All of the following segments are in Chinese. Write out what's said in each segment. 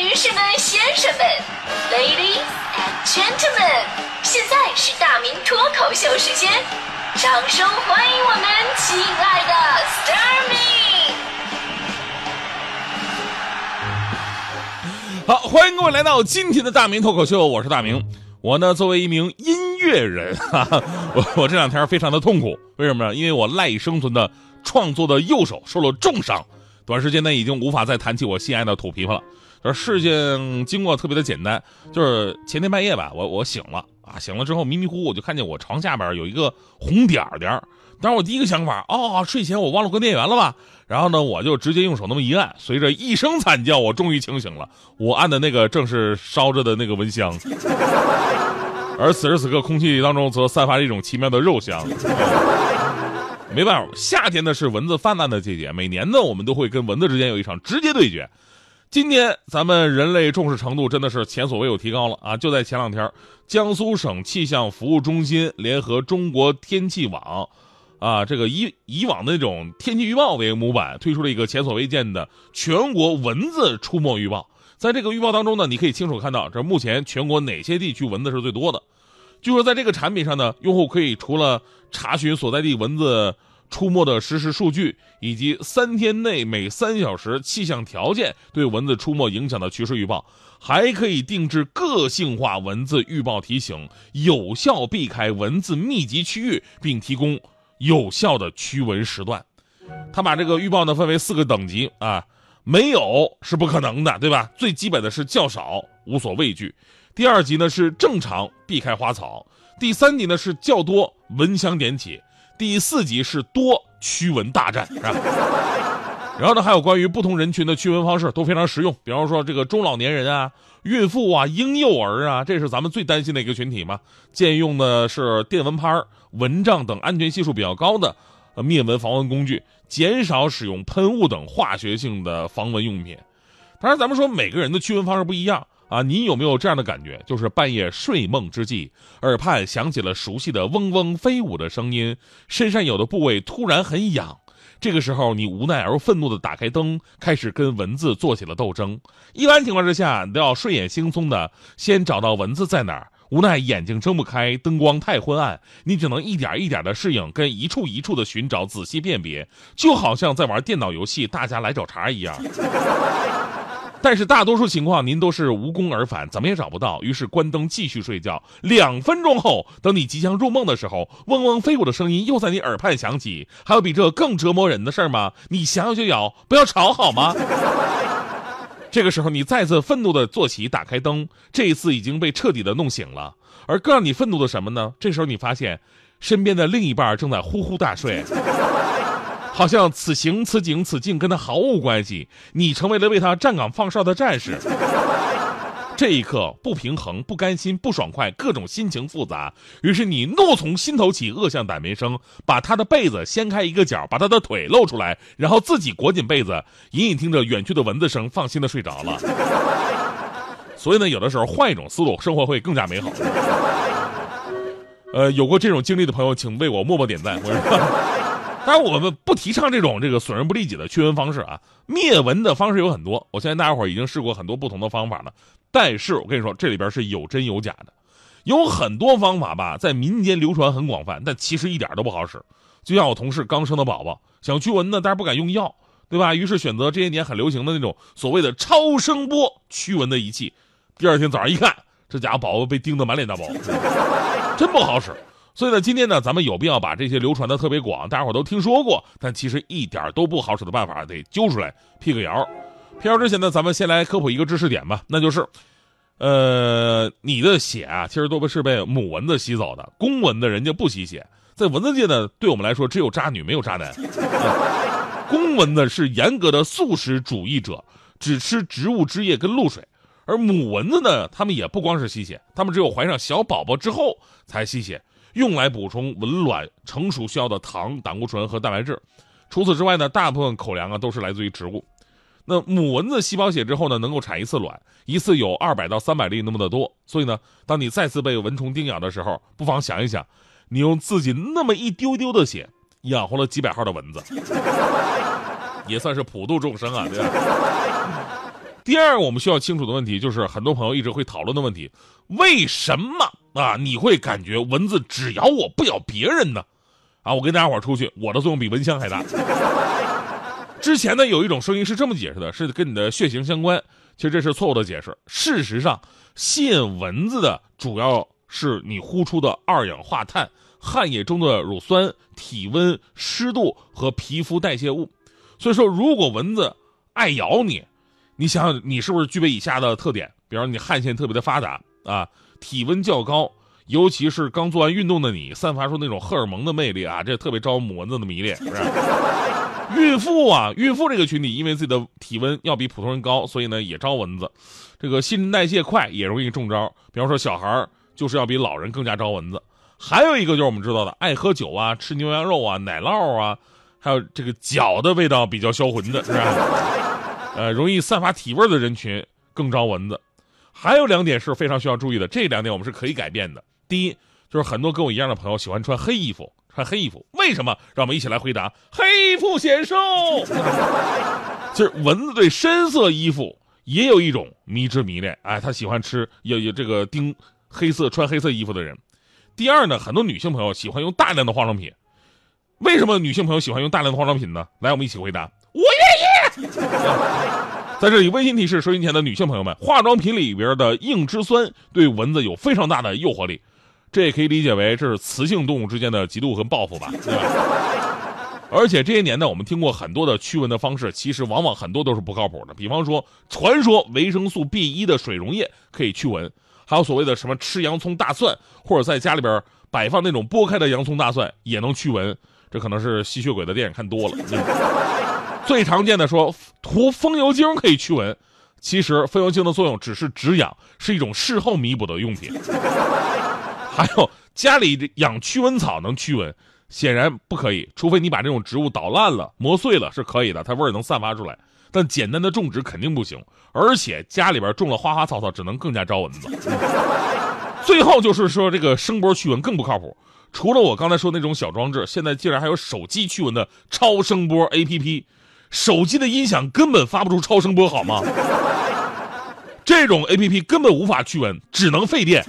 女士们、先生们 ，Ladies and Gentlemen， 现在是大明脱口秀时间，掌声欢迎我们亲爱的 Starmin。好，欢迎各位来到今天的大明脱口秀，我是大明。我呢，作为一名音乐人，我这两天非常的痛苦，为什么呢？因为我赖以生存的创作的右手受了重伤，短时间内已经无法再弹起我心爱的土琵琶了。这事情经过特别的简单，就是前天半夜吧，我醒了啊，醒了之后迷迷糊糊我就看见我床下边有一个红点点，当时我第一个想法睡前我忘了关电源了吧，然后呢我就直接用手那么一按，随着一声惨叫我终于清醒了，我按的那个正是烧着的那个蚊香，而此时此刻空气当中则散发着一种奇妙的肉香。没办法，夏天呢是蚊子泛滥的季节，每年呢我们都会跟蚊子之间有一场直接对决。今天咱们人类重视程度真的是前所未有提高了啊！就在前两天，江苏省气象服务中心联合中国天气网啊，这个以往的那种天气预报为模板，推出了一个前所未见的全国蚊子出没预报。在这个预报当中呢，你可以清楚看到这目前全国哪些地区蚊子是最多的。据说在这个产品上呢，用户可以除了查询所在地蚊子出没的实时数据，以及3天内每3小时气象条件对蚊子出没影响的趋势预报，还可以定制个性化蚊子预报提醒，有效避开蚊子密集区域，并提供有效的驱蚊时段。他把这个预报呢分为4个等级啊，没有是不可能的，对吧？最基本的是较少，无所畏惧。第2级呢是正常，避开花草。第3级呢是较多，蚊香点起。第4集是多，驱蚊大战，是吧？然后呢还有关于不同人群的驱蚊方式都非常实用，比方说这个中老年人啊、孕妇啊、婴幼儿啊，这是咱们最担心的一个群体嘛。建议用的是电蚊拍、蚊帐等安全系数比较高的灭蚊防蚊工具，减少使用喷雾等化学性的防蚊用品。当然咱们说每个人的驱蚊方式不一样啊，你有没有这样的感觉？就是半夜睡梦之际，耳畔响起了熟悉的嗡嗡飞舞的声音，身上有的部位突然很痒，这个时候你无奈而愤怒地打开灯，开始跟蚊子做起了斗争。一般情况之下，你都要睡眼惺忪的先找到蚊子在哪儿，无奈眼睛睁不开，灯光太昏暗，你只能一点一点的适应，跟一处一处的寻找，仔细辨别，就好像在玩电脑游戏大家来找茬一样。但是大多数情况您都是无功而返，怎么也找不到，于是关灯继续睡觉。2分钟后，等你即将入梦的时候，嗡嗡飞舞的声音又在你耳畔响起。还有比这更折磨人的事儿吗？你想要就咬，不要吵好吗？这个时候你再次愤怒的坐起，打开灯，这一次已经被彻底的弄醒了。而更让你愤怒的什么呢？这时候你发现身边的另一半正在呼呼大睡，好像此行此景此境跟他毫无关系，你成为了为他站岗放哨的战士。这一刻不平衡、不甘心、不爽快，各种心情复杂，于是你怒从心头起，恶向胆边生，把他的被子掀开一个角，把他的腿露出来，然后自己裹紧被子，隐隐听着远去的蚊子声，放心的睡着了。所以呢，有的时候换一种思路，生活会更加美好。有过这种经历的朋友请为我默默点赞。当然我们不提倡这个损人不利己的驱蚊方式啊，灭蚊的方式有很多，我相信大家伙已经试过很多不同的方法了，但是我跟你说，这里边是有真有假的。有很多方法吧，在民间流传很广泛，但其实一点都不好使。就像我同事刚生的宝宝想驱蚊呢，但是不敢用药，对吧？于是选择这些年很流行的那种所谓的超声波驱蚊的仪器，第2天早上一看，这家伙宝宝被叮得满脸大包，真不好使。所以呢，今天呢，咱们有必要把这些流传的特别广，大家伙都听说过，但其实一点都不好使的办法得揪出来辟个谣。辟谣之前呢，咱们先来科普一个知识点吧，那就是，你的血啊，其实都是被母蚊子吸走的，公蚊子人家不吸血。在蚊子界呢，对我们来说只有渣女没有渣男。公蚊子是严格的素食主义者，只吃植物汁液跟露水。而母蚊子呢，他们也不光是吸血，他们只有怀上小宝宝之后才吸血，用来补充蚊卵成熟需要的糖、胆固醇和蛋白质。除此之外呢，大部分口粮啊都是来自于植物。那母蚊子吸饱血之后呢，能够产一次卵，一次有200到300粒那么的多。所以呢，当你再次被蚊虫叮咬的时候，不妨想一想，你用自己那么一丢丢的血，养活了几百号的蚊子，也算是普度众生啊，对吧？第二，我们需要清楚的问题就是，很多朋友一直会讨论的问题：为什么啊你会感觉蚊子只咬我不咬别人呢？啊，我跟大家伙出去，我的作用比蚊香还大。之前呢，有一种声音是这么解释的，是跟你的血型相关，其实这是错误的解释。事实上，吸引蚊子的主要是你呼出的二氧化碳、汗液中的乳酸、体温、湿度和皮肤代谢物。所以说，如果蚊子爱咬你，你想想你是不是具备以下的特点？比方你汗腺特别的发达啊，体温较高，尤其是刚做完运动的你，散发出那种荷尔蒙的魅力啊，这特别招母蚊子的迷恋，是不是？孕妇这个群体，因为自己的体温要比普通人高，所以呢也招蚊子。这个新陈代谢快也容易中招，比方说小孩就是要比老人更加招蚊子。还有一个就是我们知道的，爱喝酒啊、吃牛羊肉啊、奶酪啊，还有这个脚的味道比较销魂的，是吧？容易散发体味的人群更招蚊子。还有两点是非常需要注意的，这两点我们是可以改变的。第一，就是很多跟我一样的朋友喜欢穿黑衣服，为什么？让我们一起来回答：黑衣服显瘦。其实蚊子对深色衣服也有一种迷之迷恋，哎，他喜欢吃有这个盯穿黑色衣服的人。第二呢，很多女性朋友喜欢用大量的化妆品，为什么女性朋友喜欢用大量的化妆品呢？来，我们一起回答：我愿意。在这里温馨提示，收音前的女性朋友们，化妆品里边的硬脂酸对蚊子有非常大的诱惑力，这也可以理解为这是雌性动物之间的嫉妒和报复吧，对吧？而且这些年呢，我们听过很多的驱蚊的方式，其实往往很多都是不靠谱的。比方说，传说维生素 B1 的水溶液可以驱蚊，还有所谓的什么吃洋葱大蒜，或者在家里边摆放那种剥开的洋葱大蒜也能驱蚊，这可能是吸血鬼的电影看多了。最常见的说涂风油精可以驱蚊，其实风油精的作用只是止痒，是一种事后弥补的用品。还有家里养驱蚊草能驱蚊，显然不可以，除非你把这种植物捣烂了磨碎了是可以的，它味儿能散发出来，但简单的种植肯定不行，而且家里边种了花花草草只能更加招蚊子。最后就是说，这个声波驱蚊更不靠谱，除了我刚才说的那种小装置，现在竟然还有手机驱蚊的超声波 APP， 手机的音响根本发不出超声波好吗？这种 APP 根本无法驱蚊，只能费电。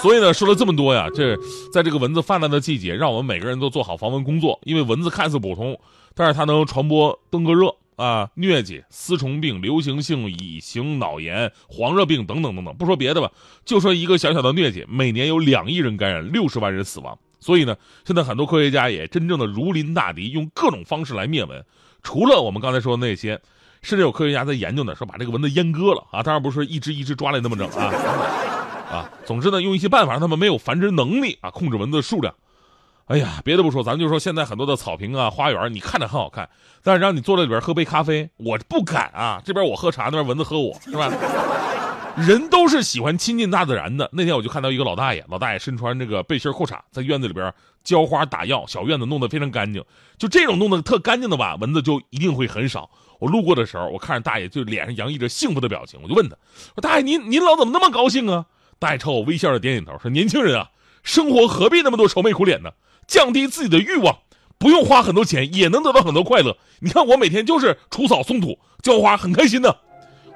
所以呢，说了这么多呀，这在这个蚊子泛滥的季节，让我们每个人都做好防蚊工作，因为蚊子看似普通，但是它能传播登革热啊、疟疾、丝虫病、流行性乙型脑炎、黄热病等等等等，不说别的吧，就说一个小小的疟疾，每年有2亿人感染，60万人死亡。所以呢，现在很多科学家也真正的如临大敌，用各种方式来灭蚊。除了我们刚才说的那些，甚至有科学家在研究呢，说把这个蚊子阉割了啊，当然不是一只一只抓来那么整啊。总之呢，用一些办法让他们没有繁殖能力啊，控制蚊子的数量。哎呀，别的不说，咱们就说现在很多的草坪啊、花园，你看着很好看，但是让你坐在里边喝杯咖啡，我不敢啊。这边我喝茶，那边蚊子喝我，是吧？人都是喜欢亲近大自然的。那天我就看到一个老大爷身穿这个背心裤衩，在院子里边浇花打药，小院子弄得非常干净。就这种弄得特干净的吧，蚊子就一定会很少。我路过的时候，我看着大爷就脸上洋溢着幸福的表情，我就问他：“我大爷，您老怎么那么高兴啊？”大爷朝我微笑着点点头，说：“年轻人啊，生活何必那么多愁眉苦脸呢？降低自己的欲望，不用花很多钱也能得到很多快乐。你看我每天就是除草松土浇花，很开心的。”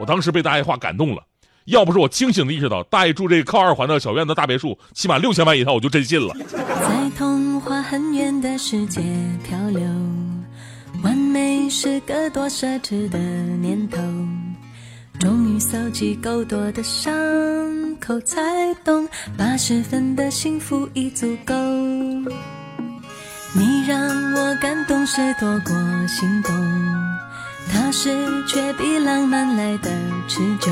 我当时被大爷话感动了，要不是我清醒的意识到大爷住这靠2环的小院子大别墅起码6000万以上，我就真信了。在童话很远的世界漂流，完美是个多奢侈的念头，终于搜集够多的伤口，才懂80分的幸福已足够。你让我感动是多过心动，踏实却比浪漫来的持久。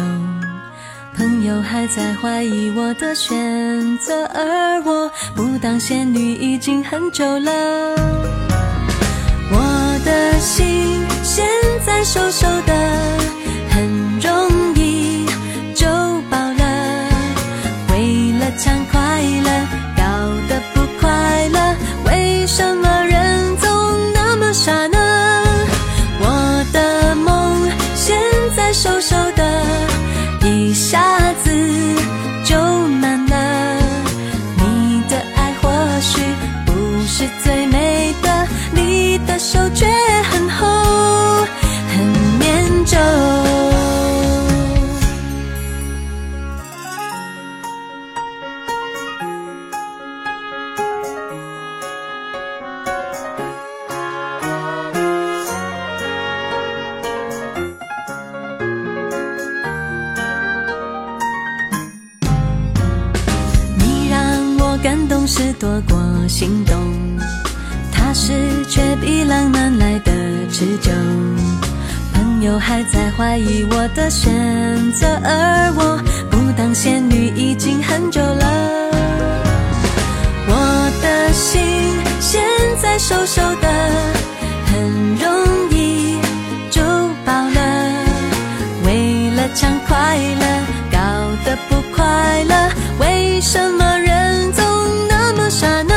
朋友还在怀疑我的选择，而我不当仙女已经很久了。我的心现在瘦瘦的，很容易就饱了，为了抢快乐搞得不快乐，为什么人总那么傻呢？我的梦现在瘦瘦的，一下子就满了，你的爱或许不是最美的，你的手却很厚很绵皱。是躲过心动，踏实却比浪漫来的持久。朋友还在怀疑我的选择，而我不当仙女已经很久了。我的心现在瘦瘦的，很容易就饱了。为了抢快乐，搞得不快乐，为什么人总那么傻呢？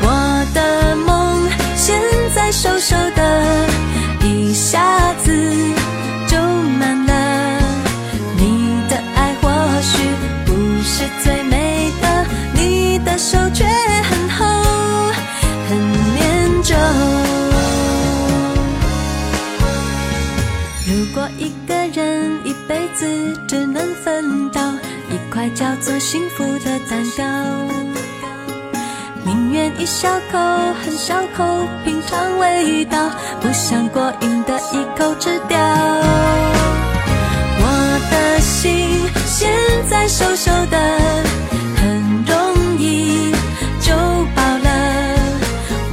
我的梦现在瘦瘦的，一下子就满了。你的爱或许不是最美的，你的手却很厚，很粘稠。如果一个人一辈子只能分到一块叫做幸福的蛋糕，宁愿一小口很小口品尝味道，不想过瘾的一口吃掉。我的心现在瘦瘦的，很容易就饱了。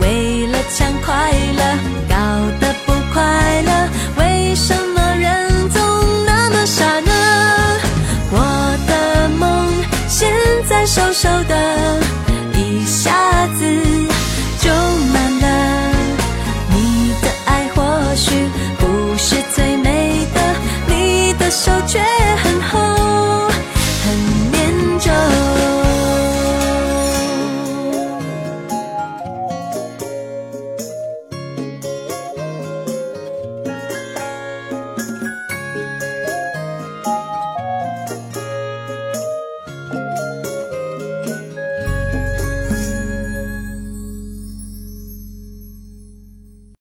为了抢快乐，搞得不快乐，为什么人总那么傻呢？我的梦现在瘦瘦的，一下子就满了。你的爱或许不是最美的，你的手却